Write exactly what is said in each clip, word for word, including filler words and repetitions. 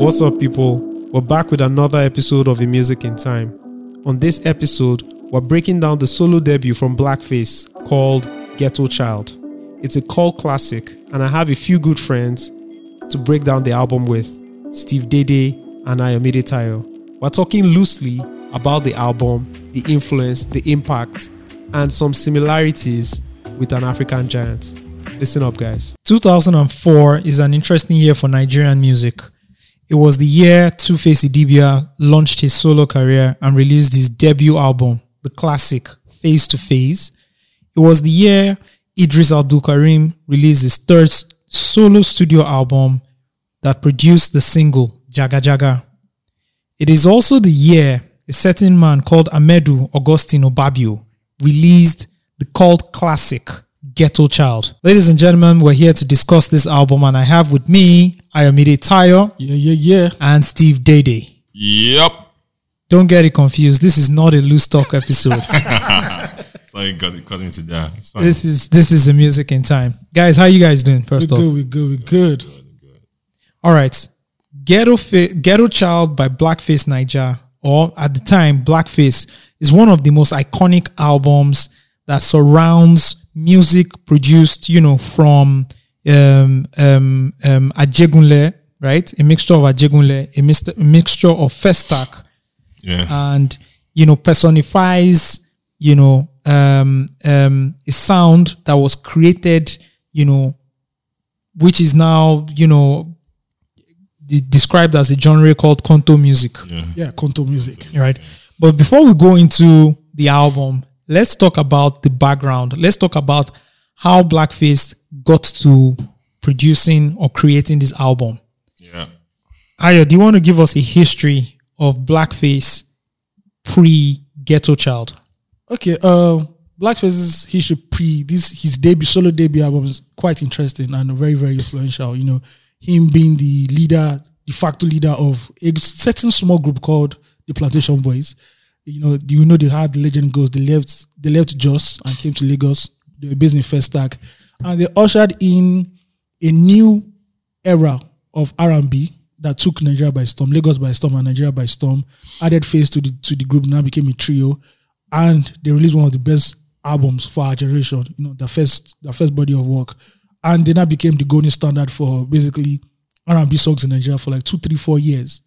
What's up, people? We're back with another episode of A Music in Time. On this episode, we're breaking down the solo debut from Blackface called Ghetto Child. It's a cult classic, and I have a few good friends to break down the album with, Steve Dede and Ayomide Tayo. We're talking loosely about the album, the influence, the impact, and some similarities with an African Giant. Listen up, guys. two thousand four is an interesting year for Nigerian music. It was the year two Face Idibia launched his solo career and released his debut album, the classic Face to Face. It was the year Eedris Abdulkareem released his third solo studio album that produced the single Jaga Jaga. It is also the year a certain man called Ahmedu Augustin Obabio released the cult classic Ghetto Child. Ladies and gentlemen, we're here to discuss this album, and I have with me Ayomide Tayo, yeah, yeah, yeah, and Steve Dede. Yep. Don't get it confused. This is not a loose talk episode. Sorry, got it cut into that. This is this is A Music in Time, guys. How you guys doing? First we're off, we good, we good, we good. good. All right, Ghetto Fa- Ghetto Child by Blackface Naija, or at the time Blackface, is one of the most iconic albums that surrounds music produced, you know, from um, um, um, Ajegunle, right? A mixture of Ajegunle, a, mis- a mixture of Festac, yeah, and, you know, personifies, you know, um, um, a sound that was created, you know, which is now, you know, de- described as a genre called Konto music. Yeah, yeah Konto music, Konto, right? Yeah. But before we go into the album, let's talk about the background. Let's talk about how Blackface got to producing or creating this album. Yeah. Ayo, do you want to give us a history of Blackface pre-Ghetto Child? Okay. Uh, Blackface's history pre, this his debut, solo debut album is quite interesting and very, very influential. You know, him being the leader, de facto leader of a certain small group called the Plantashun Boiz. You know, you know the how the legend goes. They left, they left Jos and came to Lagos. They were based in Festac, and they ushered in a new era of R and B that took Nigeria by storm, Lagos by storm, and Nigeria by storm. Added Face to the to the group, now became a trio, and they released one of the best albums for our generation. You know, the first, the first body of work, and they now became the golden standard for basically R and B songs in Nigeria for like two, three, four years.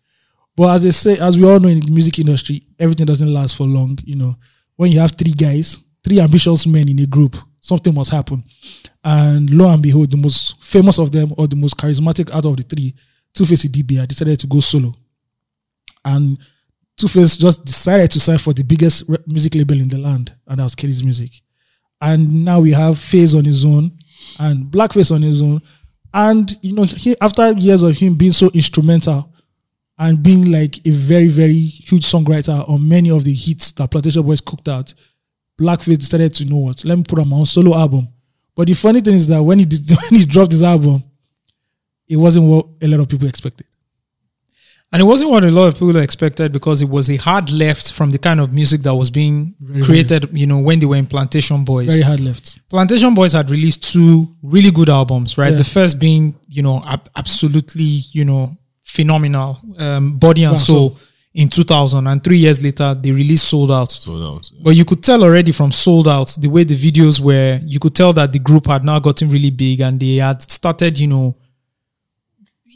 But as they say, as we all know in the music industry, everything doesn't last for long. You know, when you have three guys, three ambitious men in a group, something must happen. And lo and behold, the most famous of them, or the most charismatic out of the three, two Face Idibia, decided to go solo. And two Face just decided to sign for the biggest music label in the land, and that was Kennis Music. And now we have Face on his own, and Blackface on his own. And, you know, he, after years of him being so instrumental, and being like a very, very huge songwriter on many of the hits that Plantashun Boiz cooked out, Blackface decided to, you know what, let me put on my own solo album. But the funny thing is that when he did, when he dropped his album, it wasn't what a lot of people expected. And it wasn't what a lot of people expected because it was a hard left from the kind of music that was being very, created, very, you know, when they were in Plantashun Boiz. Very hard left. Plantashun Boiz had released two really good albums, right? Yeah. The first being, you know, absolutely, you know, phenomenal, um, Body and yeah, Soul, so in two thousand, and three years later they released Sold Out. Sold Out, yeah. But you could tell already from Sold Out, the way the videos were, you could tell that the group had now gotten really big, and they had started, you know,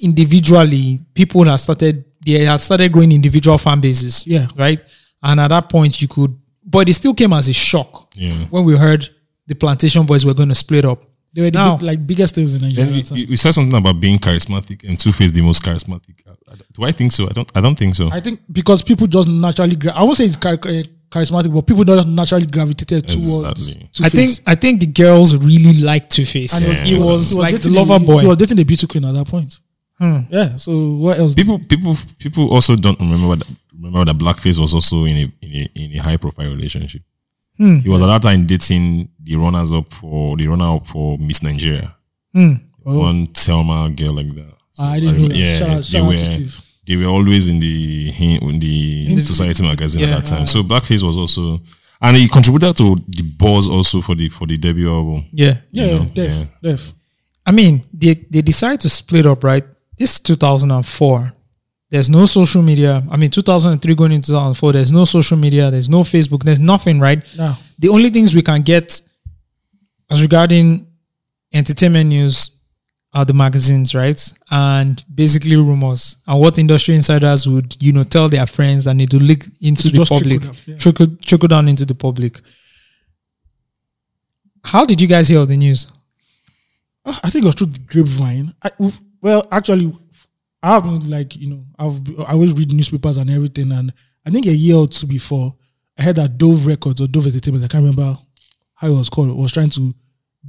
individually, people had started, they had started growing individual fan bases, yeah, right? And at that point you could, but it still came as a shock, yeah, when we heard the Plantashun Boiz were going to split up. They were the now, big, like biggest things in Nigeria. We, we said something about being charismatic, and two Face the most charismatic. Do I think so? I don't. I don't think so. I think because people just naturally, gra- I won't say it's char- charismatic, but people just naturally gravitated towards. Exactly. two Face. I think. I think the girls really liked two Face. And yeah, it, exactly. was it was like the lover boy. He was dating the beauty queen at that point. Hmm. Yeah. So what else? People, people, people also don't remember that. Remember that Blackface was also in a in a in a high profile relationship. Hmm. He was at that time dating the runners up for the runner up for Miss Nigeria. Hmm. Oh. One Thelma girl like that. So I didn't I remember, know. That. Yeah, shout out, shout they, out were, to Steve. They were always in the in the in Society the, magazine yeah, at that time. Uh, so Blackface was also, and he contributed to the buzz also for the for the debut album. Yeah, yeah, you know? Def, yeah. Def. I mean, they they decided to split up, right? This is two thousand four. There's no social media. I mean, two thousand three going into two thousand four, there's no social media. There's no Facebook. There's nothing, right? No. The only things we can get as regarding entertainment news are the magazines, right? And basically rumors. And what industry insiders would, you know, tell their friends that need to leak into it's the public. Trickle, yeah. trickle, trickle down into the public. How did you guys hear of the news? I think it was through the grapevine. I, well, actually... I haven't, like, you know, I've I always read newspapers and everything, and I think a year or two before, I heard that Dove Records or Dove Entertainment, I can't remember how it was called, was trying to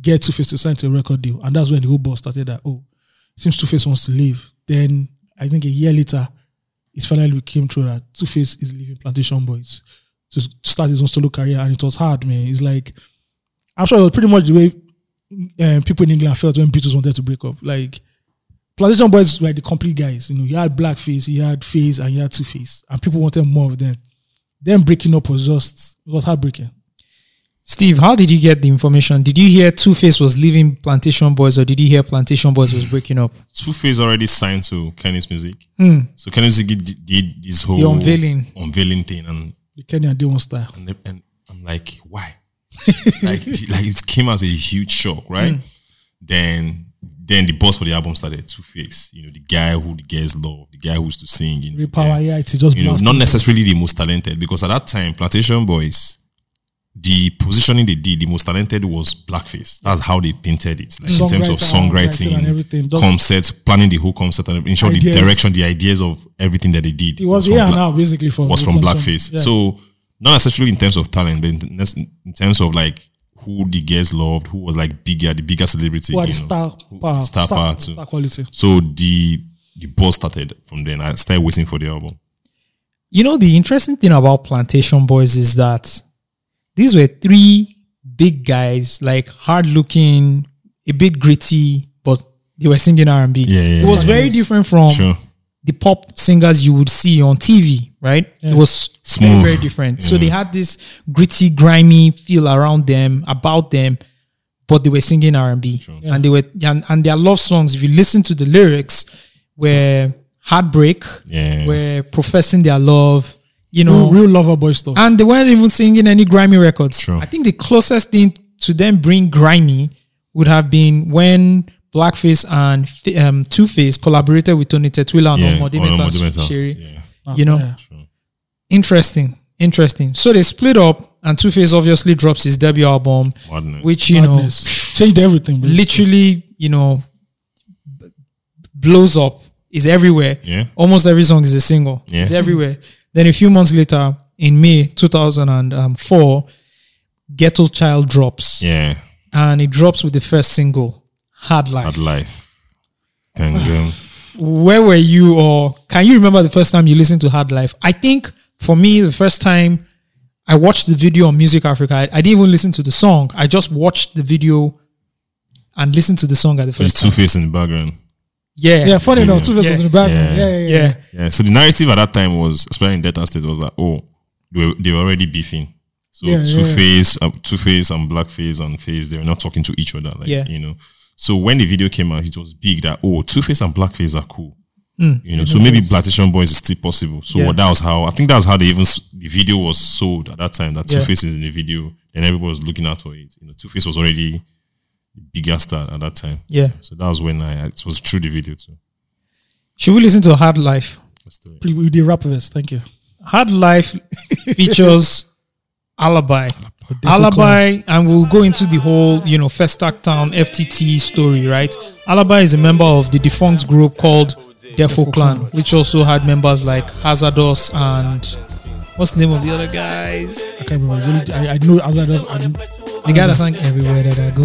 get two face to sign to a record deal, and that's when the whole boss started that, oh, it seems two face wants to leave. Then, I think a year later, it finally came through that two face is leaving Plantashun Boiz to start his own solo career, and it was hard, man. It's like, I'm sure it was pretty much the way um, people in England felt when Beatles wanted to break up. Like, Plantashun Boiz were the complete guys. You know, he had Blackface, he had Face, and he had two face. And people wanted more of them. Them breaking up was just, it was heartbreaking. Steve, how did you get the information? Did you hear two face was leaving Plantashun Boiz, or did you hear Plantashun Boiz was breaking up? two face already signed to Kennis Music. Hmm. So Kennis Music did, did this whole the unveiling unveiling thing. And the Kenyan did one style. And, they, and I'm like, why? like, like, it came as a huge shock, right? Hmm. Then... Then the boss for the album started, two face. You know, the guy who the girls love, the guy who used to sing. You know, Repower, yeah, it's just you know, not necessarily the most talented, because at that time, Plantashun Boiz, the positioning they did, the most talented was Blackface. That's how they painted it, like in terms of songwriting, and everything. concept, planning the whole concept, and in short, ideas. the direction, the ideas of everything that they did. It was, was yeah, now basically for was from Blackface. Yeah. So not necessarily in terms of talent, but in, in terms of like. Who the guests loved, who was like bigger, the bigger celebrity. Who had star power. Star, star power too. Star quality. So the, the buzz started from then. I started waiting for the album. You know, the interesting thing about Plantashun Boiz is that these were three big guys, like hard looking, a bit gritty, but they were singing R and B. Yeah, yeah, it was yeah, very yes. different from sure. the pop singers you would see on T V, right? Yeah. It was smooth. Very, very different. Yeah. So they had this gritty, grimy feel around them, about them, but they were singing R and B. Sure. Yeah. And they were and, and their love songs, if you listen to the lyrics, were heartbreak, yeah. were professing their love, you know. Real, real lover boy stuff. And they weren't even singing any grimy records. Sure. I think the closest thing to them being grimy would have been when... Blackface and um, two face collaborated with Tony Tetuila and yeah, Omodimeta Sherry. Yeah. Ah, you know, yeah. interesting, interesting. So they split up, and two face obviously drops his debut album, Madness. which you Madness. know changed everything. Basically. Literally, you know, b- blows up. Is everywhere. Yeah. Almost every song is a single. Yeah. It's everywhere. Then a few months later, in May two thousand four, Ghetto Child drops. Yeah, and it drops with the first single. Hard Life. Hard Life. Where were you, or can you remember the first time you listened to Hard Life? I think for me, the first time I watched the video on Music Africa, I, I didn't even listen to the song. I just watched the video and listened to the song at the first time. two face in the background. Yeah. Yeah, funny enough, two face was in the background. Yeah. Yeah, yeah, yeah. yeah. yeah. So the narrative at that time was, especially in Delta State, was that, oh, they were, they were already beefing. So yeah, two face yeah. uh, two face and Blackface and Face, they were not talking to each other. Like, yeah. you know. So when the video came out, it was big that, oh, two face and Blackface are cool. Mm, you know, so maybe Plantashun Boiz is still possible. So yeah. that was how, I think that's how they even, the video was sold at that time, that yeah. two face is in the video and everybody was looking out for it. You know, two face was already the bigger star at that time. Yeah. So that was when I, it was through the video too. Should we listen to Hard Life? Let's do it. Please, we did rap this, thank you. Hard Life features Alabi. Alabi, and we'll go into the whole, you know, Festac Town F T T story, right? Alabi is a member of the defunct group called Def O'Clan, which also had members like Hazardous and what's the name of the other guys? I can't remember. I, I know Hazardous and the guy that sang Everywhere That I Go.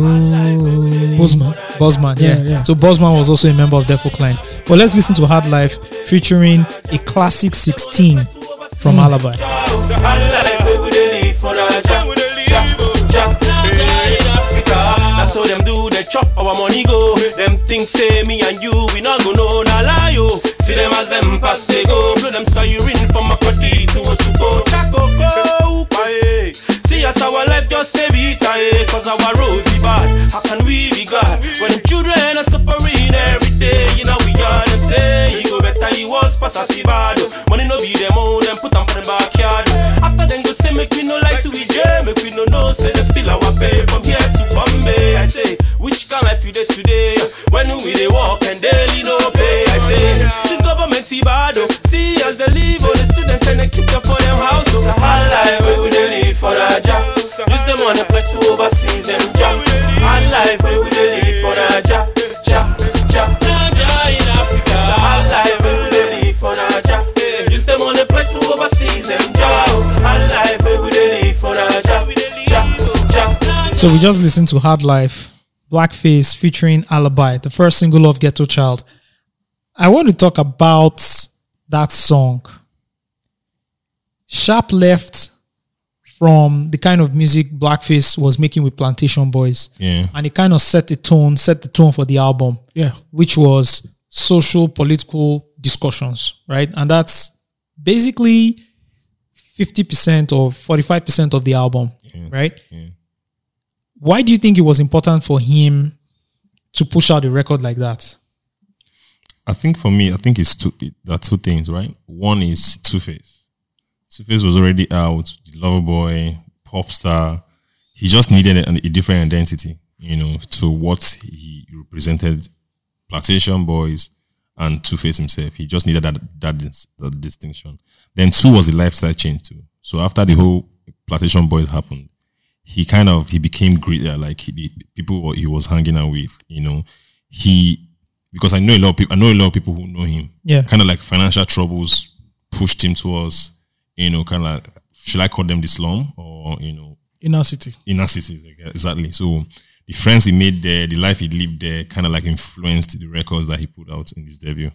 Bozman. Bozman, yeah. yeah, yeah. So Bozman was also a member of Def O'Clan. But let's listen to Hard Life featuring a classic sixteen from mm. Alabi. So them do they chop our money go. Them think say me and you we not go no na lie yo. See them as them pass they go. Blow them so you ring from a body to a chuko chako go upae. See as our life just stay bitae. Cause our roads is bad. How can we be glad when children are suffering every day? You know we are them say pass as he bad. Money no be them all, them put them on the backyard. After them go say make we no like to E J, make we no know, say they still our pay. From here to Bombay, I say, which can I feel it today? When we they walk and daily no pay, I say, this government he bad. See as they leave all the students and they keep them for them house. It's a hard life where we they live for a job. Use them on a plane to overseas and job. Hard life where we they live for a job. Job, job, in Africa. It's a hard life where we they live for a job. Use them on a plane to overseas and job. Hard life where we they live for a job. So we just listened to Hard Life, Blackface featuring Alabi, the first single of Ghetto Child. I want to talk about that song. Sharp left from the kind of music Blackface was making with Plantashun Boiz. Yeah. And it kind of set the tone, set the tone for the album. Yeah. Which was social, political discussions, right? And that's basically fifty percent or forty-five percent of the album, yeah. Right? Yeah. Why do you think it was important for him to push out a record like that? I think for me, I think it's two, it, there are two things, right? One is two face. two face was already out, the Lover Boy, pop star. He just needed a, a different identity, you know, to what he represented, Plantashun Boiz and two face himself. He just needed that, that, that distinction. Then two was the lifestyle change too. So after the whole Plantashun Boiz happened, he kind of, he became greater, like he, the people he was hanging out with, you know. He, because I know a lot of people, I know a lot of people who know him. Yeah. Kind of like financial troubles pushed him towards, you know, kind of like, should I call them the slum or, you know. Inner city. Inner city, exactly. So the friends he made there, the life he lived there, kind of like influenced the records that he put out in his debut.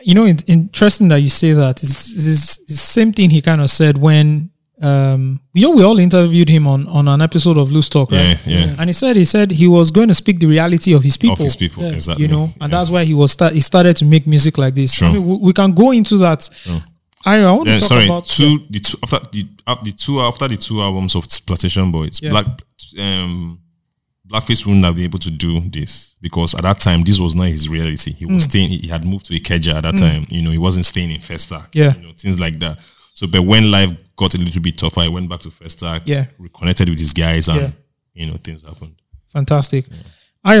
You know, it's interesting that you say that. It's, it's, it's the same thing he kind of said when, Um, you know, we all interviewed him on, on an episode of Loose Talk, right? Yeah, yeah. And he said, he said he was going to speak the reality of his people. Of his people, yeah, exactly. You know, and yeah. that's why he was start, he started to make music like this. Sure. I mean, we, we can go into that. Sure. I, I want yeah, to talk sorry, about two, the two after the, uh, the two after the two albums of Plantashun Boiz, yeah. Black um, Blackface wouldn't have been able to do this because at that time this was not his reality. He was mm. staying. He had moved to Ikeja at that mm. time. You know, he wasn't staying in Festac. Yeah, you know, things like that. So, but when life got a little bit tougher, I went back to Festac, yeah. reconnected with these guys, and yeah. you know, things happened. Fantastic. Yeah.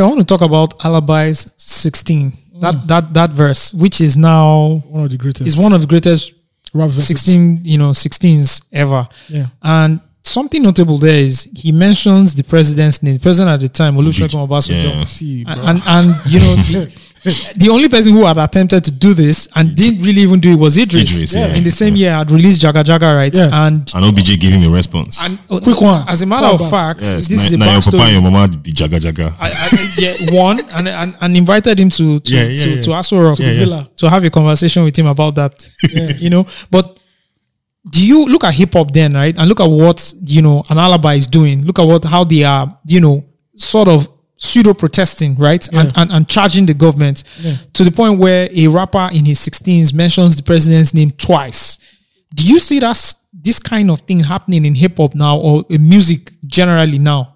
I want to talk about Alabi's sixteen. Mm. That that that verse, which is now one of the greatest, is one of the greatest rap verses. sixteen, you know, sixteens ever. Yeah. And something notable there is he mentions the president's name, the president at the time, Olusegun Obasanjo. Yeah. And, and and you know. The only person who had attempted to do this and didn't really even do it was Eedris. Eedris yeah. Yeah. In the same yeah. year, had released Jaga Jaga, right? Yeah. And, and O B J gave him a response. And, uh, Quick one. As a matter Fall of back. fact, yes. this is a backstory. Papa, your mama, Jaga Jaga. I, I, yeah, one and, and and invited him to to yeah, yeah, to, yeah. to Aso Rock, to, yeah, yeah. to have a conversation with him about that. Yeah. You know, but do you look at hip hop then, right? And look at what you know an Alabi is doing. Look at what how they are, you know, sort of. Pseudo-protesting, right? Yeah. And, and and charging the government yeah. to the point where a rapper in his sixteens mentions the president's name twice. Do you see that this kind of thing happening in hip-hop now or in music generally now?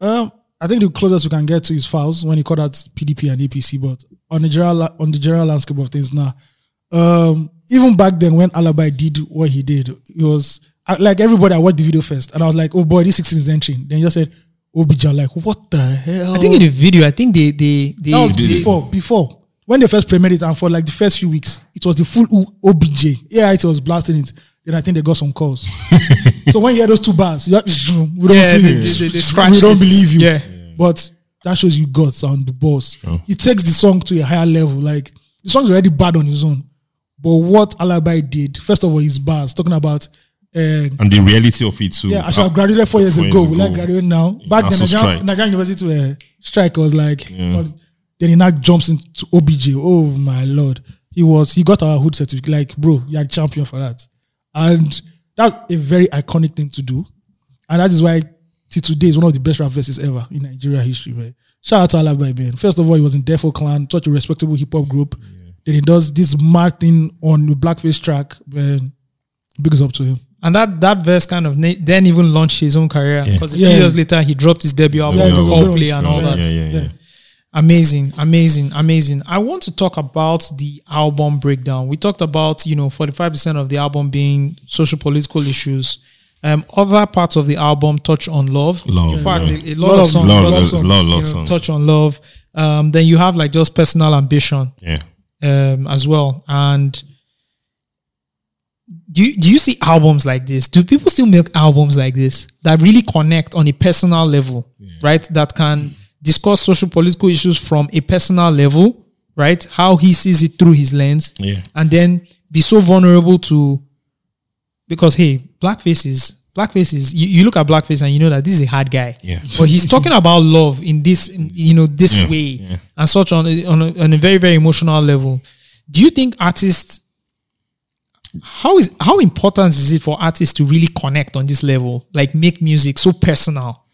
Um, I think the closest we can get to is Fouls when he called out P D P and A P C, but on the general, on the general landscape of things now, um, even back then when Alabi did what he did, it was, like everybody, I watched the video first and I was like, oh boy, this sixteen is entering. Then he just said, Obija, like, what the hell? I think in the video, I think they... they, they that was before, they, before. When they first premiered it, and for like the first few weeks, it was the full O B J. Yeah, it was blasting it. Then I think they got some calls. So when you hear those two bars, you're like, we don't, yeah, feel they, it. They, they we don't it. believe you. Yeah. But that shows you guts and the boss. Sure. It takes the song to a higher level. Like, the song's already bad on his own. But what Alabi did, first of all, his bars, talking about... Uh, and the reality of it too. Yeah, I should have graduated four years four ago. We like graduate now. Back yeah, then, Nigerian, Nigerian University uh, strike was like. Yeah. Then he now jumps into O B J. Oh my lord, he was he got our hood certificate. Like, bro, you're a champion for that, and that's a very iconic thing to do, and that is why till today is one of the best rap verses ever in Nigeria history. Man, shout out to Alabi, man. First of all, he was in Def O'Clan, such a respectable hip hop group. Yeah. Then he does this mad thing on the Blackface track. Man, bigs up to him. And that, that verse kind of na- then even launched his own career because yeah. a few yeah. years later he dropped his debut album, yeah, Coldplay and all yeah, that. Yeah, yeah, yeah. Amazing, amazing, amazing. I want to talk about the album breakdown. We talked about, you know, forty-five percent of the album being social political issues. Um, other parts of the album touch on love. Love. In fact, yeah. a, a lot love, of songs, love, love, songs, love, love know, songs touch on love. Um, then you have like just personal ambition, yeah, um, as well. And do you, do you see albums like this? Do people still make albums like this that really connect on a personal level, yeah, right? That can discuss social political issues from a personal level, right? How he sees it through his lens, yeah, and then be so vulnerable to, because hey, blackface is blackface is you, you look at blackface and you know that this is a hard guy, yeah, but he's talking about love in this, in, you know, this yeah, way yeah, and such on a, on, a, on a very, very emotional level. Do you think artists, how is how important is it for artists to really connect on this level, like make music so personal?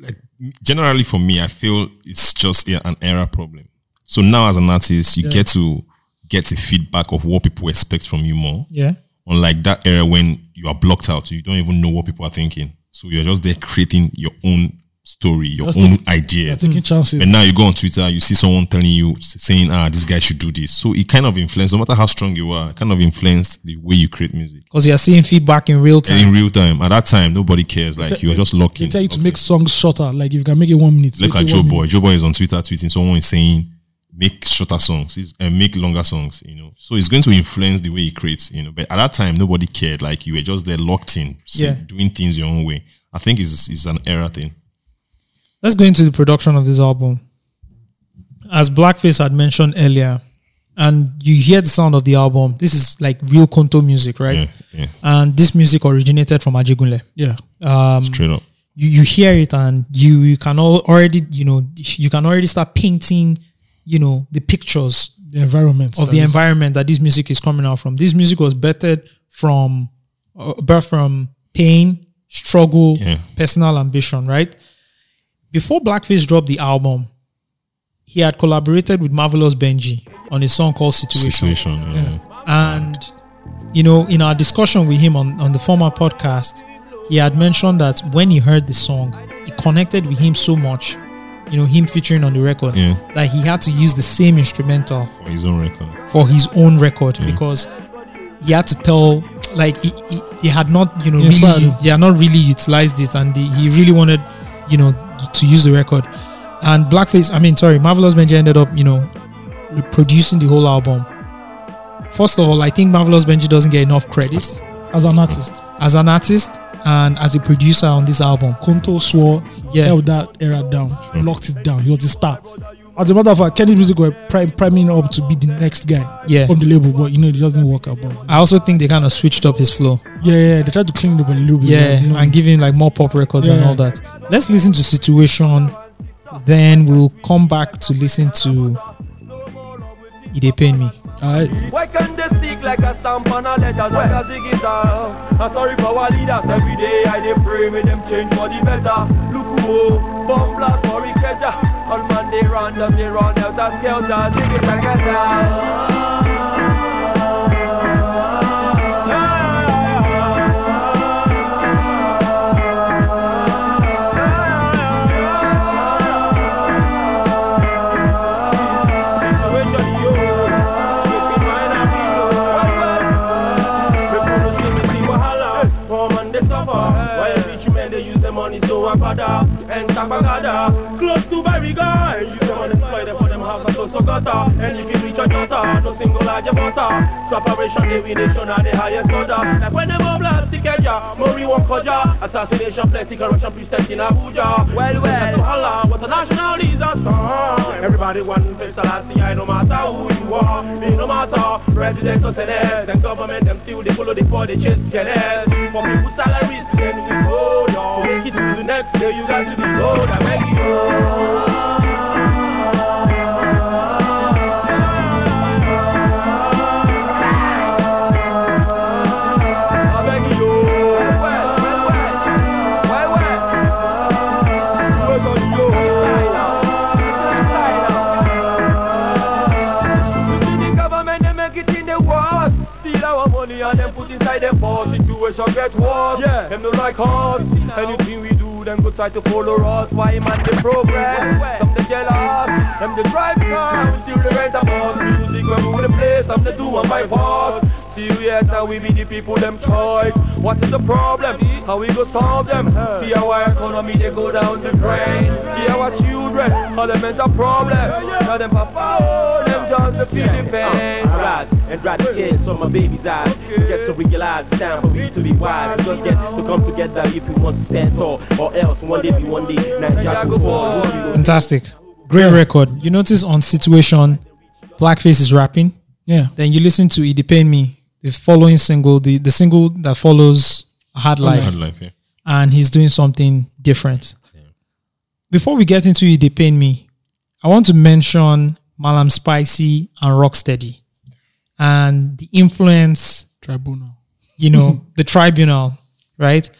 Like, generally for me, I feel it's just an era problem. So now as an artist, you yeah, get to get a feedback of what people expect from you more. Yeah. Unlike that era when you are blocked out, so you don't even know what people are thinking. So you're just there creating your own story, your just own take, idea. Taking chances. And now you go on Twitter, you see someone telling you, saying, ah, this guy should do this. So it kind of influenced, no matter how strong you are, it kind of influenced the way you create music. Because you're seeing feedback in real time. And in real time. At that time, nobody cares. Like, you're just lucky. They tell you to okay, make songs shorter. Like, if you can make it one minute. Look at Joe Boy. Joe Boy is on Twitter tweeting, someone is saying, make shorter songs and uh, make longer songs, you know. So it's going to influence the way he creates, you know. But at that time, nobody cared. Like, you were just there locked in, yeah, doing things your own way. I think it's, it's an era thing. Let's go into the production of this album. As Blackface had mentioned earlier, and you hear the sound of the album, this is like real Konto music, right? Yeah, yeah. And this music originated from Ajegunle. Yeah. Um, Straight up. You, you hear it and you, you can all already, you know, you can already start painting, you know, the pictures, the environment of the environment that this music is coming out from. This music was birthed from, uh, birthed from pain, struggle, yeah, personal ambition, right? Before Blackface dropped the album, he had collaborated with Marvelous Benjy on a song called Situation. Situation yeah. Yeah. And, you know, in our discussion with him on, on the former podcast, he had mentioned that when he heard the song, it connected with him so much, you know, him featuring on the record, yeah, that he had to use the same instrumental for his own record, for his own record yeah, because he had to tell, like, he, he, they had not, you know, yes, really, they had not really utilized it, and they, he really wanted, you know, to use the record. And Blackface, I mean, sorry, Marvelous Benjy ended up, you know, producing the whole album. First of all, I think Marvelous Benjy doesn't get enough credit as an artist, as an artist. And as a producer on this album, Konto swore he yeah, held that era down, sure, locked it down. He was the star. As a matter of fact, Kennis Music were prim- priming up to be the next guy yeah, from the label, but you know, it doesn't work out. But I also think they kind of switched up his flow. Yeah, yeah, they tried to clean it up a little bit. Yeah, you know, and give him like more pop records yeah, and all that. Let's listen to Situation, then we'll come back to listen to It Dey Pain Me. I... Why can't they stick like a stamp on a letter? Why does it get out? I'm sorry for our leaders. Every day I dey pray with them change for the better. Look who, bomb blast for it catcher. All man they round them, they round out the scale. Does it get like a stamp? And Tapagada, close to Barriga, and you can multiply them for them house and so gata. And if you reach a daughter, no single large water. Separation, they win nation are the highest order. Like whenever plastic edger, Mori Wakoja, assassination, plenty corruption, priestess in Abuja. Well, well, so Allah, what a national disaster. Everybody one face Selassie, I no matter who you are, me no matter. Presidents or senators, then government, them still they follow the poor, they chase scanners. For people's salaries, then we go down. Take it to the next day, you got to be bold and make it go. Them put inside them poor situation get worse. Yeah. Them don't like us. Anything we do, them go try to follow us. Why man they progress? Some they jealous, some they drive cars, still they rent a bus. Music when we play, some they do on my boss. Serious now we be the people them choice. What is the problem? How we go solve them? See our economy they go down the drain. See our children, how them mental problem. Now them papa oh, them just the feeling pain. Rise and dry the tears from my baby's eyes. You get to realize it's time for we to be wise. Just get to come together if you want to stand tall, or else one day be one day Naija go fall. Fantastic, great record. You notice on Situation, Blackface is rapping. Yeah. Then you listen to It Pain Me. The following single, the, the single that follows Hard Life, Hard Life yeah. and he's doing something different. Yeah. Before we get into It Pain Me, I want to mention Mallam Spicy and Rocksteady and the influence Tribunal. You know, the Tribunal, right?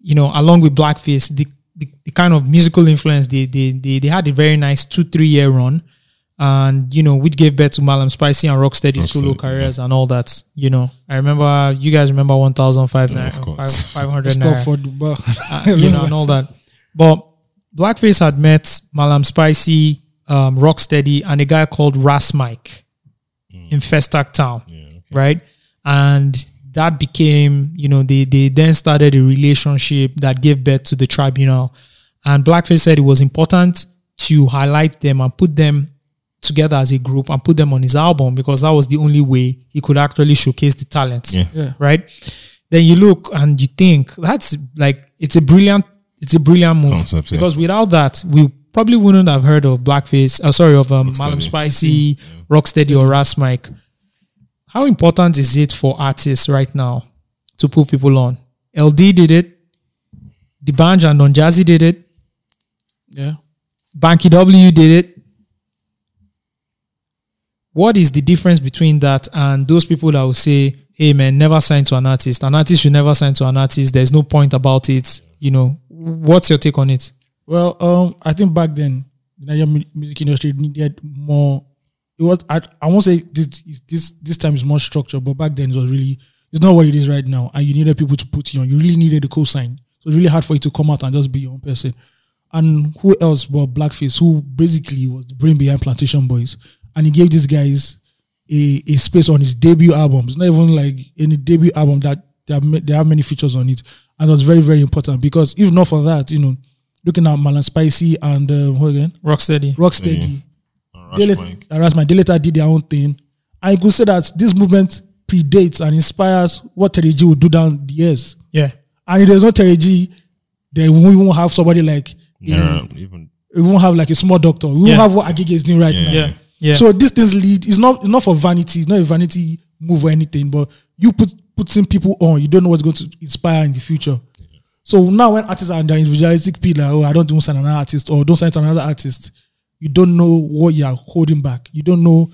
You know, along with Blackface, the, the, the kind of musical influence they they they they had a very nice two three year run. And, you know, which gave birth to Mallam Spicy and Rocksteady solo careers yeah. and all that, you know. I remember, you guys remember one thousand five hundred yeah, Naira, for Dubai. uh, you know, and all that. But Blackface had met Mallam Spicy, um, Rocksteady, and a guy called Ras Mike mm. in Festac town, yeah, okay. right? And that became, you know, they, they then started a relationship that gave birth to the Tribunal. And Blackface said it was important to highlight them and put them together as a group and put them on his album, because that was the only way he could actually showcase the talents. Yeah. Yeah. Right? Then you look and you think that's like it's a brilliant it's a brilliant move. Concept, because yeah. without that, we probably wouldn't have heard of Blackface, uh, sorry, of um, Mallam Spicy, yeah. Rocksteady or Ras Mike. How important is it for artists right now to put people on? L D did it. The Banj and Don Jazzy did it. Yeah. Banky W did it. What is the difference between that and those people that will say, hey man, never sign to an artist. An artist should never sign to an artist. There's no point about it. You know, what's your take on it? Well, um, I think back then, the Nigerian music industry needed more. It was, I, I won't say this, this this time is more structured, but back then it was really, it's not what it is right now. And you needed people to put you on. You really needed a co-sign. So it's really hard for you to come out and just be your own person. And who else but Blackface, who basically was the brain behind Plantashun Boiz. And he gave these guys a, a space on his debut album. It's not even like any debut album that they have, they have many features on it. And that's very, very important, because if not for that, you know, looking at Mallam Spicy and uh, who again? Rocksteady. Rocksteady. Yeah. Ras Mike. They later did their own thing. I could say that this movement predates and inspires what Terry G would do down the years. Yeah. And if there's no Terry G, then we won't have somebody like... Yeah, in, even... We won't have like a small doctor. We yeah. won't have what Agege is doing right yeah. now. Yeah. Yeah. So these things lead. It's not, it's not for vanity. It's not a vanity move or anything. But you put put some people on. You don't know what's going to inspire in the future. Yeah. So now when artists are in their individualistic pillar, oh, I don't do sign another artist, or don't sign to another artist. You don't know what you are holding back. You don't know,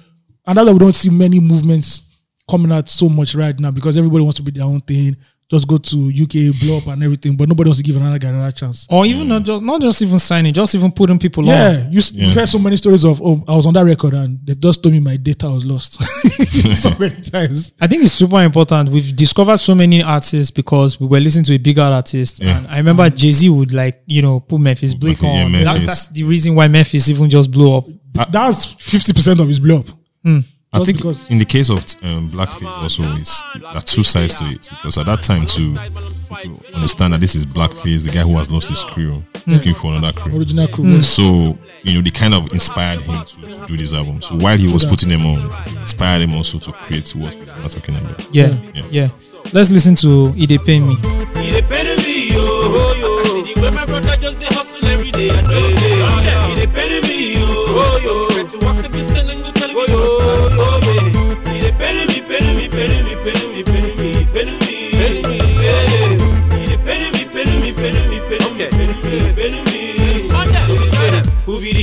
and that's why we don't see many movements coming out so much right now, because everybody wants to be their own thing. Just go to U K, blow up and everything, but nobody wants to give another guy another chance. Or even yeah. not just not just even signing, just even putting people yeah. on. You, yeah, you've heard so many stories of, oh, I was on that record and they just told me my data was lost so many times. I think it's super important. We've discovered so many artists because we were listening to a bigger artist. Yeah. And I remember Jay-Z would like, you know, put Memphis Bleak on. Yeah, Memphis. That, that's the reason why Memphis even just blew up. I, that's fifty percent of his blow up. Hmm. I Just think because. In the case of um, Blackface also, is there two sides to it, because at that time too, people understand that this is Blackface, the guy who has lost his crew, mm. looking for another crew. Original crew. Mm. So, you know, they kind of inspired him to, to do this album. So while he was putting them on, inspired him also to create what we're not talking about. Yeah, yeah. yeah. Let's listen to It Dey Pain Me. It dey pain me, yo, oh, yo. As I see the way my brother just dey hustle every day. I know it dey. It dey pain me, yo, oh, yo. Try to walk some distance and go tell me what's up.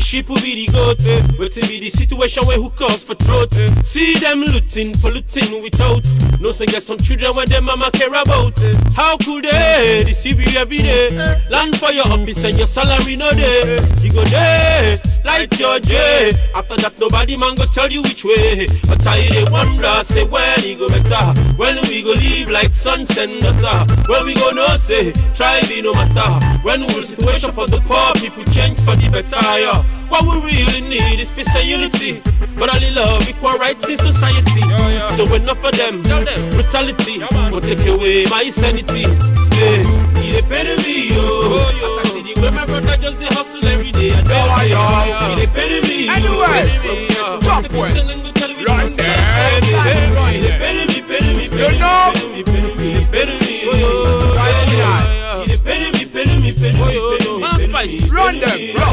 Sheep will be the goat. Waiting be the situation where who calls for throat. See them looting, polluting without. No get some children when their mama care about. How could they deceive you every day? Land for your office and your salary no day. You go there, light your J. After that nobody man go tell you which way. But I they wonder, say when it go better. When we go live like sons and daughter. When we go no say, try be no matter. When will situation for the poor people change for the better? Yeah. What we really need is peace and unity. Brotherly love, equal rights in society. Yeah, yeah. So enough for them, yeah, them. Brutality yeah, will take away my sanity. It pay to me, yo. As I see the way my brother just they hustle every day. I don't it pay to me, yo. Run them, run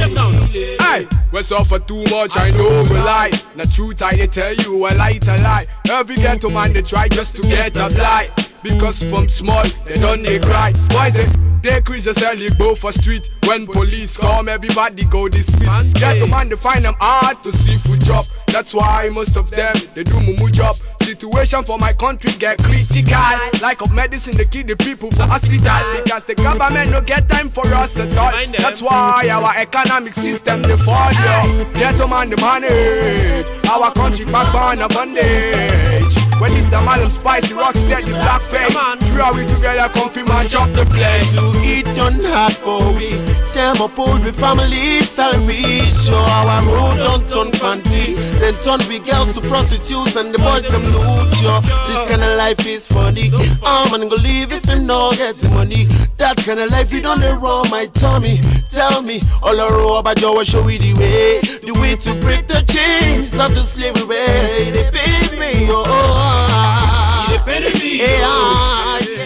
them down. Hey, we suffer too much, I know we lie. The truth I they tell you, a lie to lie. Every ghetto man they try just to get a blight. Because from small, they don't they cry. Why they they crease the cell, they go for street. When police come, everybody go dismiss. Ghetto man they find them hard to see food job. That's why most of them, they do mumu job. Situation for my country get critical. Like of medicine, they kill the people for hospital. Because the government no get time for us at all. That's why our economic system they fall down. Ghetto man they manage our country back on a bondage. When it's the Mallam Spicy, Rocksteady, Blackface, three are we together, comfy man, shop the place. To eat done hard for we, them uphold with family salary. Show our road don't turn panty, then turn we girls to prostitutes and the boys them loot yo. This kind of life is funny, I'm gonna go live if I'm not getting money. That kind of life you don't roll my tummy. Tell me, all I roll about you, I show you the way, the way to break the chains of the slavery. They pay me, oh, oh.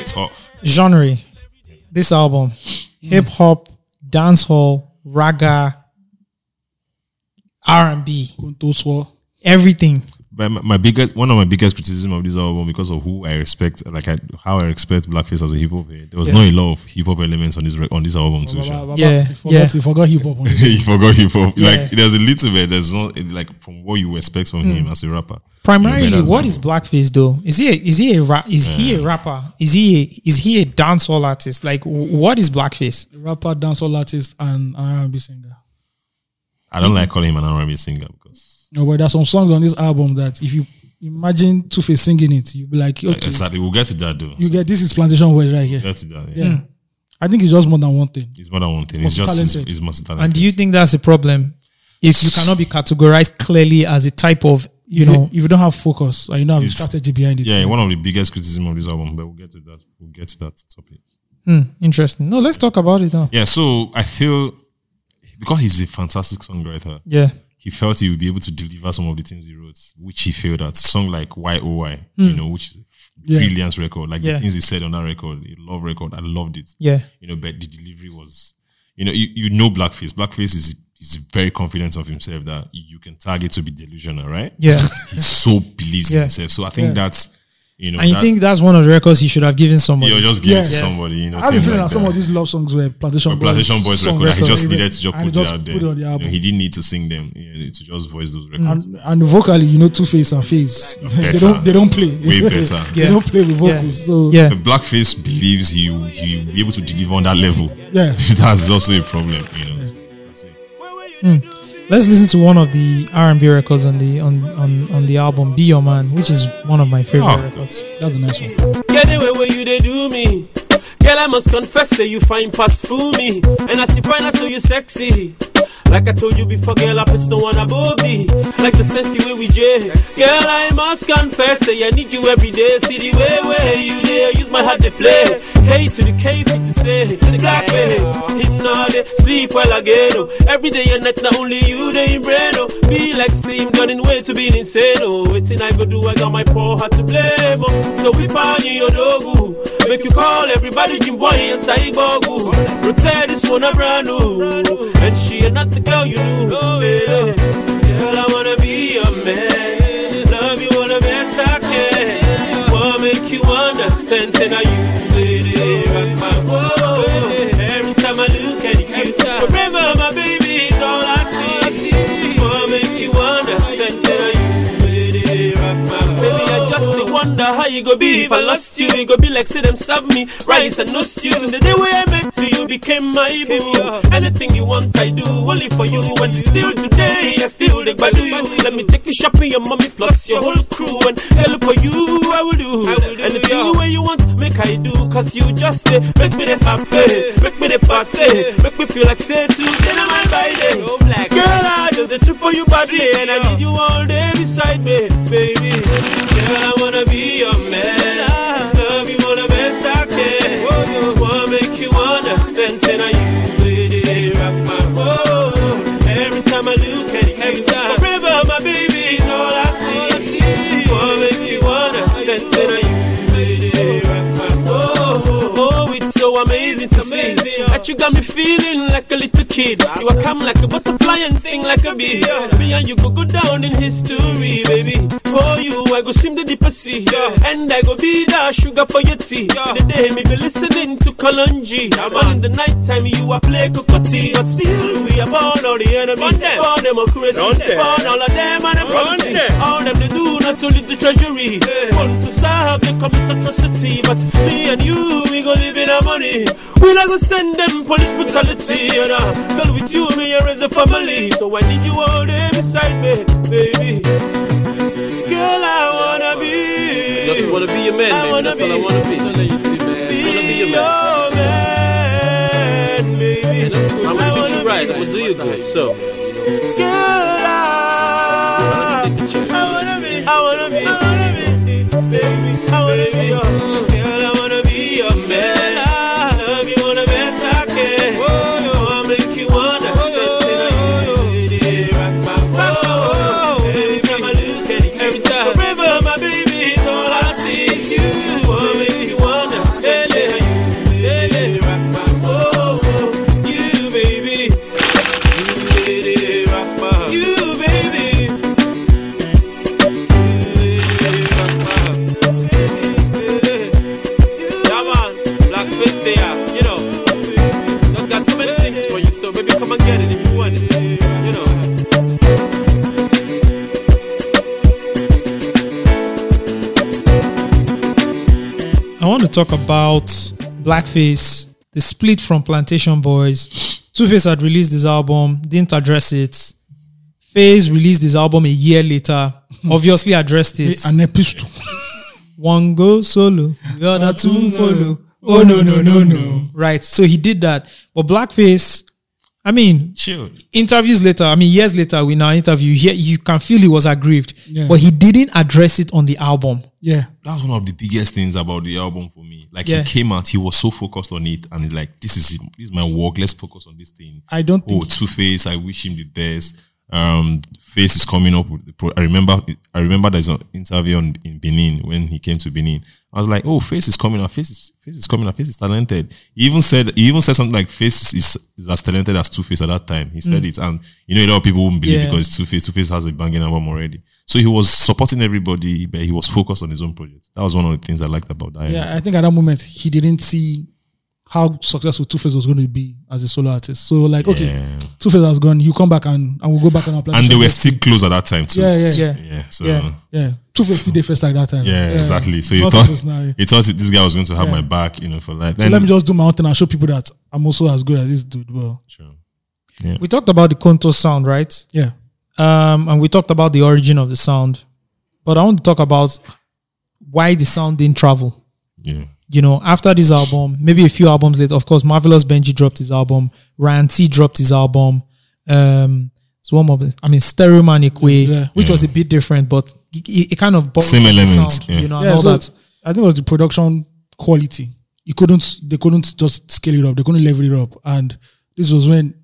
Tough. Genre, this album, hip hop, dancehall, raga, R and B, everything. My, my biggest, one of my biggest criticism of this album because of who I respect, like I, how I respect Blackface as a hip hop. There was yeah. no a lot of hip hop elements on this on this album too. Baba, Baba, yeah, he forgot, yeah. He forgot hip hop. On this he forgot hip hop. Yeah. Like there's a little bit. There's not like from what you expect from mm. him as a rapper. Primarily, you know, what is Blackface though? Is he a, is he a ra is yeah. he a rapper? Is he a, is he a dancehall artist? Like what is Blackface? A rapper, dancehall artist, and an R and B singer. I don't like calling him an R and B singer because no, but there's some songs on this album that if you imagine two face singing it, you'll be like, okay, yeah, exactly. We'll get to that though. You get this is Plantashun Boiz right here. We'll get to that, yeah. yeah. I think it's just more than one thing. It's more than one thing. It's, it's just talented. It's, it's most talented. And do you think that's a problem? If you cannot be categorized clearly as a type of, you if know, it, if you don't have focus and you don't have a strategy behind it. Yeah, one of the biggest criticism of this album, but we'll get to that. We'll get to that topic. Hmm, interesting. No, let's yeah. talk about it now. Yeah, so I feel. Because he's a fantastic songwriter, yeah, he felt he would be able to deliver some of the things he wrote, which he failed at. Song like Y O Y, mm. you know, which is a yeah. brilliant record. Like yeah. the things he said on that record, a love record, I loved it. Yeah, you know, but the delivery was, you know, you, you know, Blackface. Blackface is is very confident of himself that you can target to be delusional, right? Yeah, he so believes yeah. in himself. So I think yeah. that's. You know, and you that, think that's one of the records he should have given somebody. You're just giving yeah, to yeah. somebody. You know, I have a feeling that some of these love songs were Plantashun Boiz record. Like he just needed to just put, just it out put it on the album. You know, he didn't need to sing them. You know, to just voice those records. And, and vocally, you know, two face and Face, they don't they don't play. Way better. yeah. They don't play with vocals. Yeah. So yeah. But Blackface believes he he will be able to deliver on that level. Yeah, that's also a problem. You know, yeah. so that's it. Mm. Let's listen to one of the R and B records on the on, on, on the album Be Your Man, which is one of my favorite oh. records. That's a nice one. Get away where you they do me. Girl, I must confess that you find past fool me. And I see fine, I saw you sexy. Like I told you before, girl, I place no one above thee. Like the sense the way we jay. Girl, I must confess that I need you every day. See the way where you there, use my heart to play. K to the K, P to say, the Blackface. Him now they sleep while I get oh. Every day and night, not only you they brain oh. Be like same gun in way to be insane oh. Waiting I go do, I got my poor heart to blame oh. So we find you your dogu. Make you call everybody Jim Boy and Saibogu. Protect this one a brand new. And she and not the girl you do. Know it. Girl, I wanna be your man. Love you all the best I can. Wanna make you understand. Say now you did it. Rock my world. Every time I look at you, remember my baby is all I see. wonder how you go be if I lost you. You go be like say them serve me rice and no stews. In the day where I met you, you became my boo. Anything you want I do, only for you. And still today I still dig by do you. Let me take you shopping, your mommy plus your whole crew. And hell for you I will do, I will do anything yeah. Way you want make I do. Cause you just uh, make me the happy, make me the party, make me feel like say today I'm my body. Girl I just a trip for you badly, and I need you all day beside me baby. Girl I wanna be your man, love you all the best I can. Wanna make you understand, say now you really rock my world. Every time I look at you, every time forever my baby is all I see. Wanna make you understand, say now you really rock my world. Oh it's so amazing to see that you got me feeling like a little kid. You are calm like a butterfly and sing like a bee. Me and you go go down in history, baby. For you, I go swim the deeper sea, and I go be the sugar for your tea. In the day, me be listening to Colungi, and in the night time, you are play cocotti. But still, we are born all the enemy, born democracy, born all of them and property. All them they do not only the treasury, want to serve they commit atrocity. But me and you, we go live in harmony. We not go send them police brutality, and uh, girl with you, me here as a family. So I need you all day beside me, baby. Girl, I wanna be. Just wanna be your man, baby. That's all I wanna be. Wanna be your man, baby. I'm gonna treat you right. I'm gonna do you good. So. Girl, I wanna be. I wanna be. I wanna be, baby. I wanna be your. Girl, I wanna be your man. Talk about Blackface, the split from Plantashun Boiz. two Face had released this album, didn't address it. FaZe released this album a year later, obviously addressed it. An epistle. One go solo, the other two follow. Oh no no no no. Right, so he did that. But Blackface, I mean, chill. Interviews later, I mean years later, in our interview, here you can feel he was aggrieved, yeah. But he didn't address it on the album. Yeah, that's one of the biggest things about the album for me. Like yeah. He came out, he was so focused on it, and he's like, "This is this is my work. Let's focus on this thing." I don't. Oh, two Face, I wish him the best. Um, Face is coming up with the. Pro- I remember, I remember there's an interview on, in Benin when he came to Benin. I was like, "Oh, Face is coming up. Face is Face is coming up. Face is talented." He even said, he even said something like, "Face is, is as talented as two Face at that time." He said mm. it, and you know, a lot of people wouldn't believe yeah. because two Face, two Face has a banging album already. So he was supporting everybody, but he was focused on his own project. That was one of the things I liked about that. Yeah, I think at that moment, he didn't see how successful two Face was going to be as a solo artist. So like, yeah. okay, two Face has gone, you come back and, and we'll go back on our platform. And they were still close at that time too. Yeah, yeah, yeah. Yeah, so. yeah, yeah. two Face did their first like that time. Yeah, yeah. Exactly. So you thought, you thought this guy was going to have yeah. my back, you know, for life. So then, let me just do my own thing and show people that I'm also as good as this dude. Well, sure. Yeah. We talked about the Konto sound, right? Yeah. Um, and we talked about the origin of the sound, but I want to talk about why the sound didn't travel. Yeah. You know, after this album, maybe a few albums later, of course, Marvelous Benjy dropped his album, Ranty dropped his album, um, so one of the, I mean, Stereo Manic Way, yeah. which yeah. was a bit different, but it, it kind of borrowed same element, sound, yeah. you know, yeah, and all so that. I think it was the production quality. You couldn't, they couldn't just scale it up, they couldn't level it up, and this was when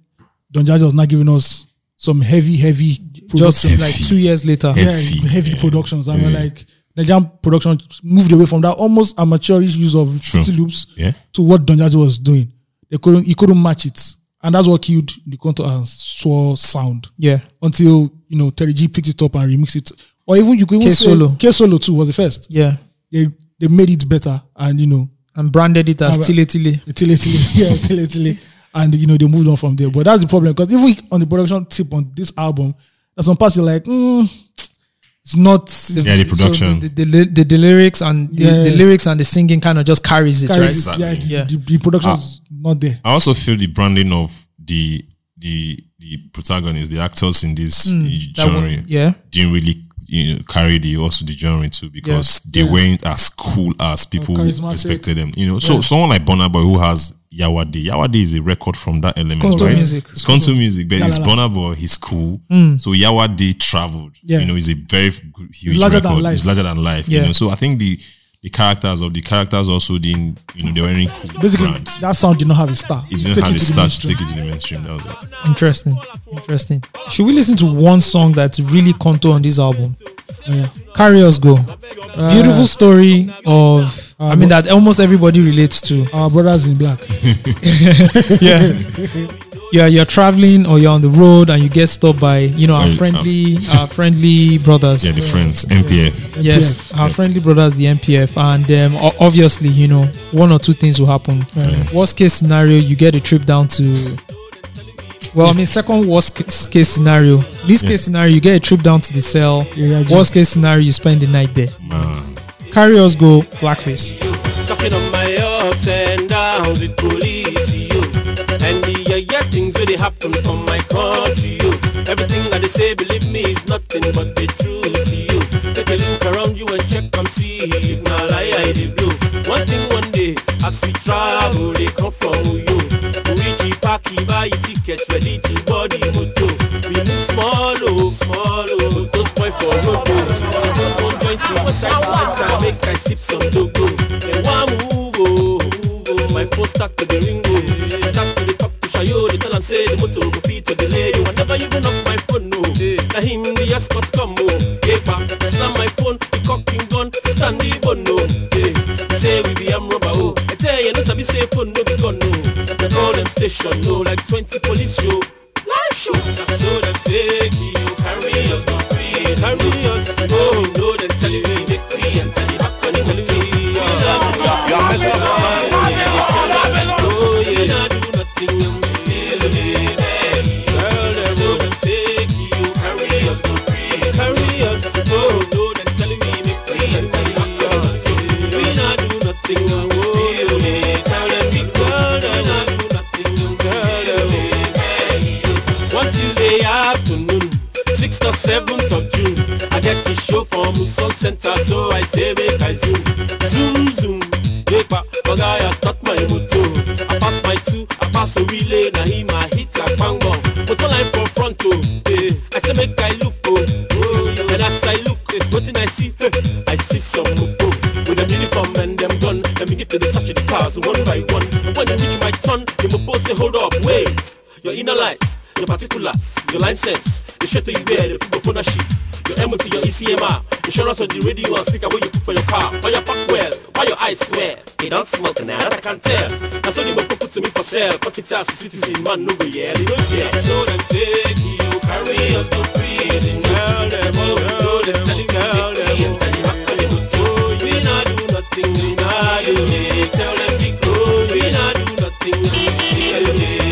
Don Jaja was not giving us some heavy, heavy production, heavy. Like two years later. Heavy, yeah, heavy yeah. productions. I mean, yeah. like, Nigerian production moved away from that almost amateurish use of fifty loops yeah. to what Don Jazzy was doing. They couldn't, he couldn't match it. And that's what killed the Konto and Swore sound. Yeah. Until, you know, Terry G picked it up and remixed it. Or even, you could even K-Solo. say, K-Solo too was the first. Yeah. They they made it better and, you know. And branded it as Tile Tile. Tile Tile, yeah, Tile Tile. And, you know, they moved on from there. But that's the problem. Because even on the production tip on this album, there's some parts you're like, mm, it's not yeah the production so the, the, the, the lyrics and the, yeah. the lyrics and the singing kind of just carries it, carries right? It, exactly. Yeah, the, the production is not there. I also feel the branding of the the the protagonists, the actors in this mm, genre, one, yeah, didn't really you know, carry the also the genre too because yeah. they yeah. weren't as cool as people expected them. You know, yeah. so someone like Burna Boy who has Yawadee. Yawadee is a record from that element, it's right? Music. It's Konto music, but it's Burna Boy, he's cool. Mm. So Yawadee traveled. Yeah. You know, he's a very huge it's larger record. Than life. It's larger than life. Yeah. You know, so I think the the characters of the characters also didn't, you know, they were in cool basically brands. That sound did not have a star. It didn't have a star to take it to the mainstream. That was it. Interesting, interesting. Should we listen to one song that's really Konto on this album? Yeah. Carry Us Go. Uh, Beautiful story of uh, I mean that almost everybody relates to. Our brothers in black. yeah. Yeah, you're traveling or you're on the road and you get stopped by, you know, our friendly our friendly brothers. Yeah, the friends. M P F. Yes. M P F. Our friendly brothers, the M P F. And um, obviously, you know, one or two things will happen. Yes. Worst case scenario, you get a trip down to Well, I mean, second worst case scenario. Least yeah. case scenario, you get a trip down to the cell. Yeah, worst case scenario, you spend the night there. Man. Carry Us Go, Blackface. Talking of my ups and downs with police, you. And the yeah, yeah, things really happen from my country, you. Everything that they say, believe me, is nothing but the truth to you. Take a look around you and check and see if na lie I dey blow. One thing one day, as we travel, they come from you. Buy ticket ready to body moto. We move small, oh, small, oh, those point for robo. One point to one side, one time make I sip some dogo. And one move, oh, move, oh, my phone stuck to the ringo. Stuck to the top to Shayo, they tell them say the motor go feet to the lady. Whenever you run off my phone, no. Na him the escort come, oh, yeah, slam my phone, the cocking gun, stand the bono. Say we be am robber, oh, I tell you no sabi say phone no be gun, no. Call them station, no, like twenty police show. Live show. So them take me, you carry us, no please. Carry us, oh, no, then tell you in the queen and tell you back on the television. You are messing up, oh, you don't do nothing and we still live. Girl, them so them take me, you carry us, no please. Carry us, oh, no, then tell you in the queen and tell you back on the television. We don't do nothing and we still live. Tell them we go down. sixth or seventh of June, I get the show from Muson Center, so I say make I zoom. Zoom, zoom, paper, but I has not my motor. I pass my two, I pass a relay, now him I hit a bang bang. Motor line from front, oh, eh, I say make I look, oh, oh, yeah. And as I look, eh, what did I see? Eh, I see some mopo, with them uniform and them gun, and we get to the search of the cars one by one. And when they reach my turn, the mopo say hold up, wait, your inner lights, your particulars, your license, the shirt you wear, the people phone shit, your M O T, your E C M R, insurance on the radio and speaker where you put for your car, why your pack well, why your eyes swear, they don't smoke now, that I can tell. And so they won't put to me for sale, but it's as a citizen, man, no go yeah, they don't care. So them take you, carry us to prison, girl, them, oh, girl, them, tell you, girl, them, and tell you how can you do, we not do nothing, we not do it, tell them we go, we not do nothing, we still live.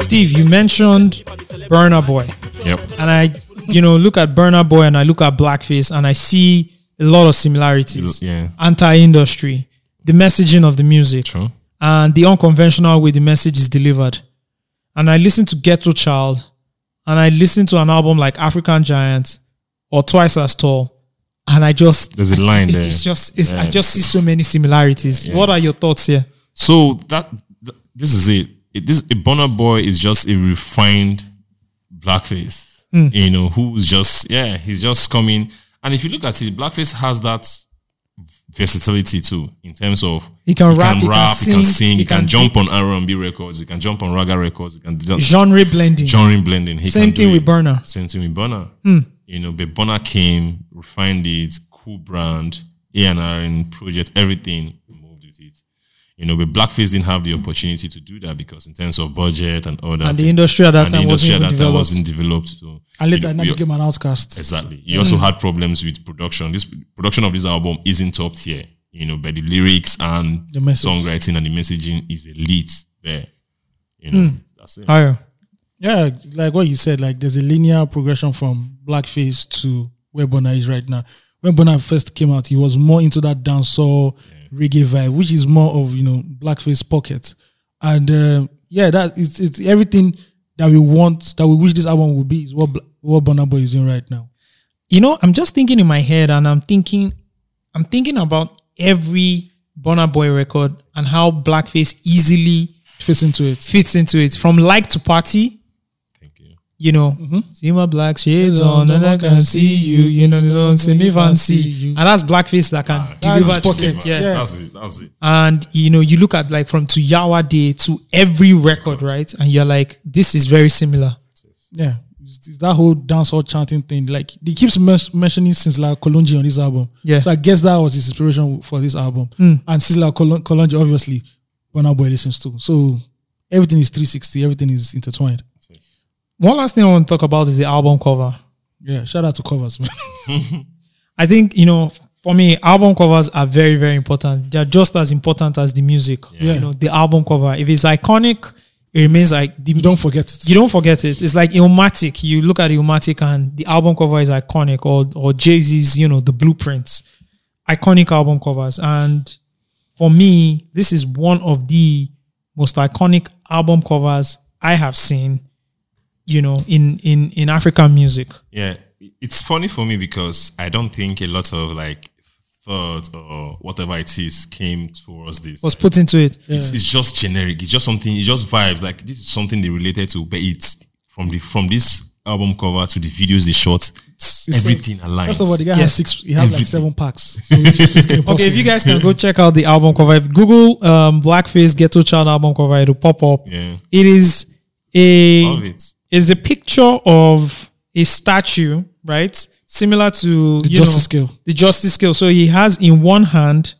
Steve, you mentioned Burna Boy. Yep. And I, you know, look at Burna Boy and I look at Blackface and I see a lot of similarities. Yeah. Anti-industry, the messaging of the music, true, and the unconventional way the message is delivered. And I listened to Ghetto Child and I listened to an album like African Giant or Twice as Tall. And I just... There's a line it's there. It's just, it's, yeah, I just see so many similarities. Yeah. What are your thoughts here? So that, th- this is it. it this Burna Boy is just a refined Blackface, mm. you know, who's just, yeah, he's just coming. And if you look at it, Blackface has that versatility too, in terms of he can he rap, can he, rap can sing, he can sing, he can, can jump on R and B records, he can jump on ragga records, he can jump, genre blending, genre blending. He Same, can thing with Burna. Same thing with Burna. Mm. You know, but Burna came, refined it, cool brand, A and R and project, everything. You know, but Blackface didn't have the opportunity to do that because in terms of budget and all that. And the industry at that time wasn't developed. Time wasn't developed so and later, it, it became an outcast. Exactly. You mm. also had problems with production. This production of this album isn't top tier, you know, but the lyrics and the songwriting and the messaging is elite there. You know, mm. that's it. Higher. Yeah, like what you said, like there's a linear progression from Blackface to where Burna is right now. When Burna first came out, he was more into that dancehall yeah. reggae vibe, which is more of, you know, Blackface pocket. And uh, yeah, that it's it's everything that we want, that we wish this album would be, is what what Burna Boy is doing right now. You know, I'm just thinking in my head, and I'm thinking, I'm thinking about every Burna Boy record and how Blackface easily fits into it. Fits into it from Like to Party. You know, mm-hmm. see my black shades on, and I can see you. You know, don't see me fancy you. And that's Blackface that can ah, deliver that pocket. Yeah. yeah, that's it. That's it. And you know, you look at like from to Yawadee to every record, right? And you're like, this is very similar. Yeah, it's, it's that whole dancehall chanting thing. Like he keeps mes- mentioning since like Colungi on this album. Yeah, so I guess that was his inspiration for this album. Mm. And since like Colungi, Colungi obviously, Burna Boy listens to. So everything is three sixty. Everything is intertwined. One last thing I want to talk about is the album cover. Yeah, shout out to covers, man. I think, you know, for me, album covers are very, very important. They're just as important as the music. Yeah. You know, the album cover. If it's iconic, it remains like... The, you don't forget it. You don't forget it. It's like Illmatic. You look at Illmatic and the album cover is iconic, or, or Jay-Z's, you know, The Blueprints. Iconic album covers. And for me, this is one of the most iconic album covers I have seen, you know, in, in, in African music. Yeah. It's funny for me because I don't think a lot of like thought or whatever it is came towards this. Was put into it. Yeah. It's, it's just generic. It's just something, it's just vibes. Like this is something they related to, but it's from the, from this album cover to the videos they shot, it's everything so, aligns. First of all, the guy yes. has six, he has everything. Like seven packs. So okay, if you guys can go check out the album cover, if Google um, Blackface Ghetto Child album cover, it'll pop up. Yeah. It is a... Love it. Is a picture of a statue, right? Similar to the you justice know, scale. The justice scale. So he has in one hand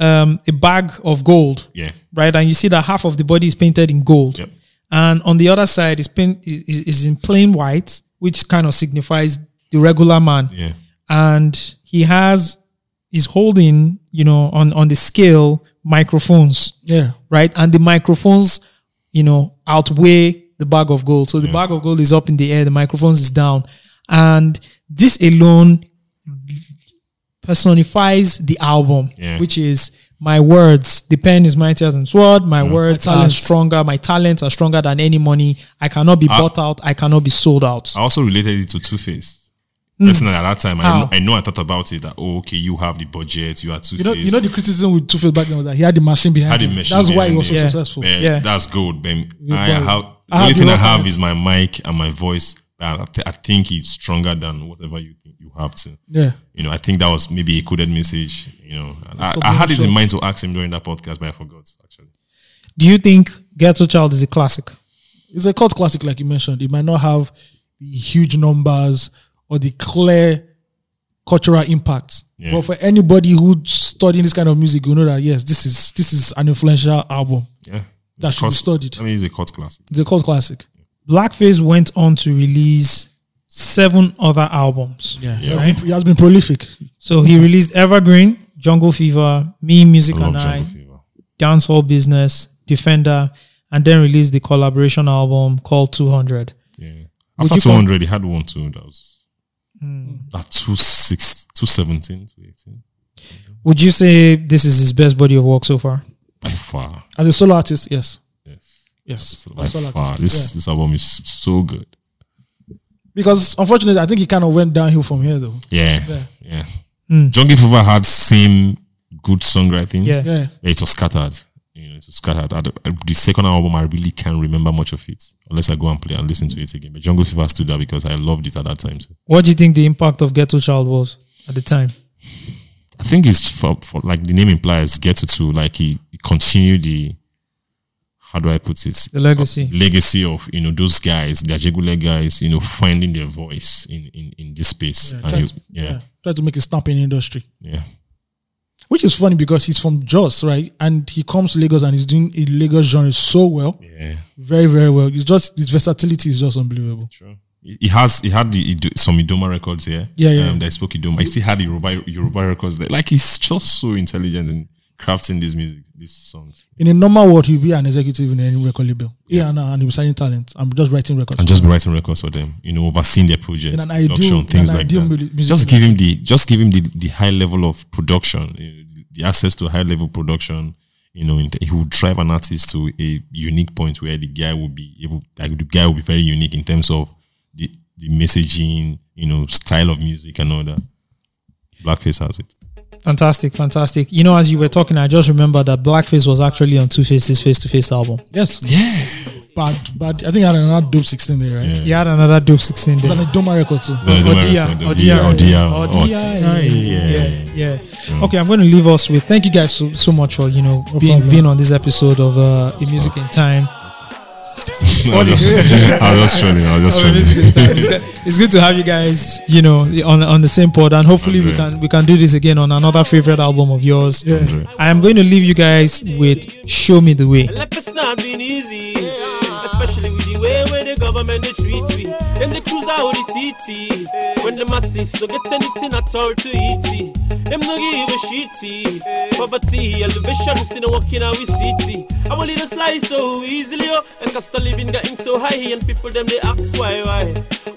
um, a bag of gold, yeah, right? And you see that half of the body is painted in gold, yep. and on the other side is paint is, is in plain white, which kind of signifies the regular man. Yeah, and he has is holding, you know, on on the scale microphones, yeah, right, and the microphones, you know, outweigh the bag of gold. So the yeah. bag of gold is up in the air, the microphones is down. And this alone personifies the album, yeah. which is my words. The pen is mightier than sword. My yeah. words my are stronger. My talents are stronger than any money. I cannot be I, bought out. I cannot be sold out. I also related it to two face. Personally, at that time, I know, I know I thought about it. That oh, okay, you have the budget, you are two-faced. You know, you know the criticism with two-faced back then was that he had the machine behind him. That's why he was so yeah. successful. But yeah, that's good. But I have the I only have thing I have is my mic and my voice. I, th- I think it's stronger than whatever you think you have to. Yeah, you know, I think that was maybe a coded message. You know, I, I had it in mind to ask him during that podcast, but I forgot actually. Do you think Ghetto Child is a classic? It's a cult classic, like you mentioned. It might not have the huge numbers or the clear cultural impact. Yeah. But for anybody who's studying this kind of music, you know that, yes, this is this is an influential album. Yeah. That should cult, be studied. I mean, it's a cult classic. It's a cult classic. Blackface went on to release seven other albums. Yeah. yeah. Right? He has been prolific. So he released Evergreen, Jungle Fever, Me, Music I and I, Dancehall Business, Defender, and then released the collaboration album called two hundred. Yeah. After two hundred, he had one too. That was... Mm. At two six, two seventeen, two eighteen. Would you say this is his best body of work so far? By far. As a solo artist, yes. Yes. Yes. By As a solo far. Artist, this, yeah. this album is so good. Because unfortunately, I think he kind of went downhill from here though. Yeah. Yeah. yeah. Mm. Jungle Fever had same good songwriting. Yeah. yeah. It was scattered. You know, it was scattered. At the second album, I really can't remember much of it, unless I go and play and listen to it again. But Jungle Fever stood out because I loved it at that time. So. What do you think the impact of Ghetto Child was at the time? I think it's for, for like the name implies, Ghetto to like he, he continued the how do I put it? The legacy, legacy of you know those guys, the Ajegunle guys, you know, finding their voice in in, in this space. Yeah, and try, he, to, yeah. yeah, try to make a stamp in the industry. Yeah. Which is funny because he's from Jos, right? And he comes to Lagos and he's doing a Lagos genre so well. Yeah. Very, very well. It's just, his versatility is just unbelievable. Sure. He has, he had the, some Idoma records here. Yeah, yeah. Um, that I spoke Idoma. He still had the Yoruba, Yoruba records there. Like, he's just so intelligent and crafting this music, these songs. In a normal world, he'll be an executive in any record label. Yeah, yeah and, uh, and he'll be signing talent. I'm just writing records. I'm just them. writing records for them. You know, overseeing their projects, an ideal, production, things an like that. Music just music give him the, just give him the, the high level of production, the access to high level production. You know, he will drive an artist to a unique point where the guy will be able, like the guy will be very unique in terms of the the messaging, you know, style of music and all that. Blackface has it. Fantastic, fantastic. You know, as you were talking, I just remember that Blackface was actually on two Face's Face to Face album. Yes. Yeah. But, but I think he had another dope sixteen there, right? Yeah. He had another dope sixteen there. And a Doma record too. Odia. Odia. Odia. Odia. Yeah. Yeah. Okay, I'm going to leave us with, thank you guys so, so much for, you know, no being, being on this episode of uh, A Music in Time. I was just training. I was just training. It's good to have you guys, you know, on on the same pod, and hopefully Andre. we can we can do this again on another favorite album of yours. Yeah. I am going to leave you guys with "Show Me the Way." It's not been easy, especially with the way where the government they treat we. Them they cruise out the T T when the masses don't get anything at all to eat. Them no give a shitty. Poverty, elevation, still no walking out with city. Our little slice so easily, oh, and cost of living getting so high, and people them they ask why, why.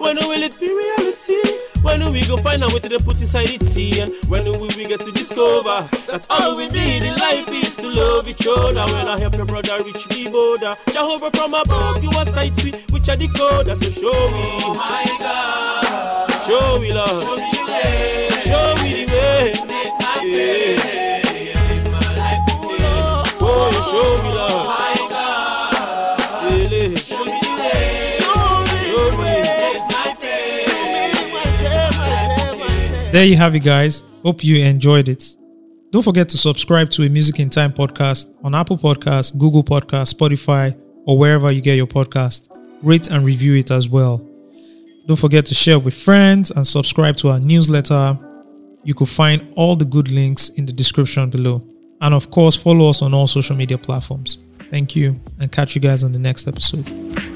When will it be reality? When will we go find out what they put inside the tea? And when will we get to discover that all we need in life is to love each other? When I help your brother reach the border, Jehovah from above, you are sight sweet, which are the coder, so show me. Oh my God, show me love, show me the way, show me the way, make my day, yeah. Make my life today. Oh, oh, oh, show me love, oh my God, really. Show me the way, show me, show me, make my day, make my day, my day, my day. There you have it, guys. Hope you enjoyed it. Don't forget to subscribe to A Music in Time podcast on Apple Podcasts, Google Podcasts, Spotify, or wherever you get your podcast. Rate and review it as well. Don't forget to share with friends and subscribe to our newsletter. You can find all the good links in the description below. And of course, follow us on all social media platforms. Thank you, and catch you guys on the next episode.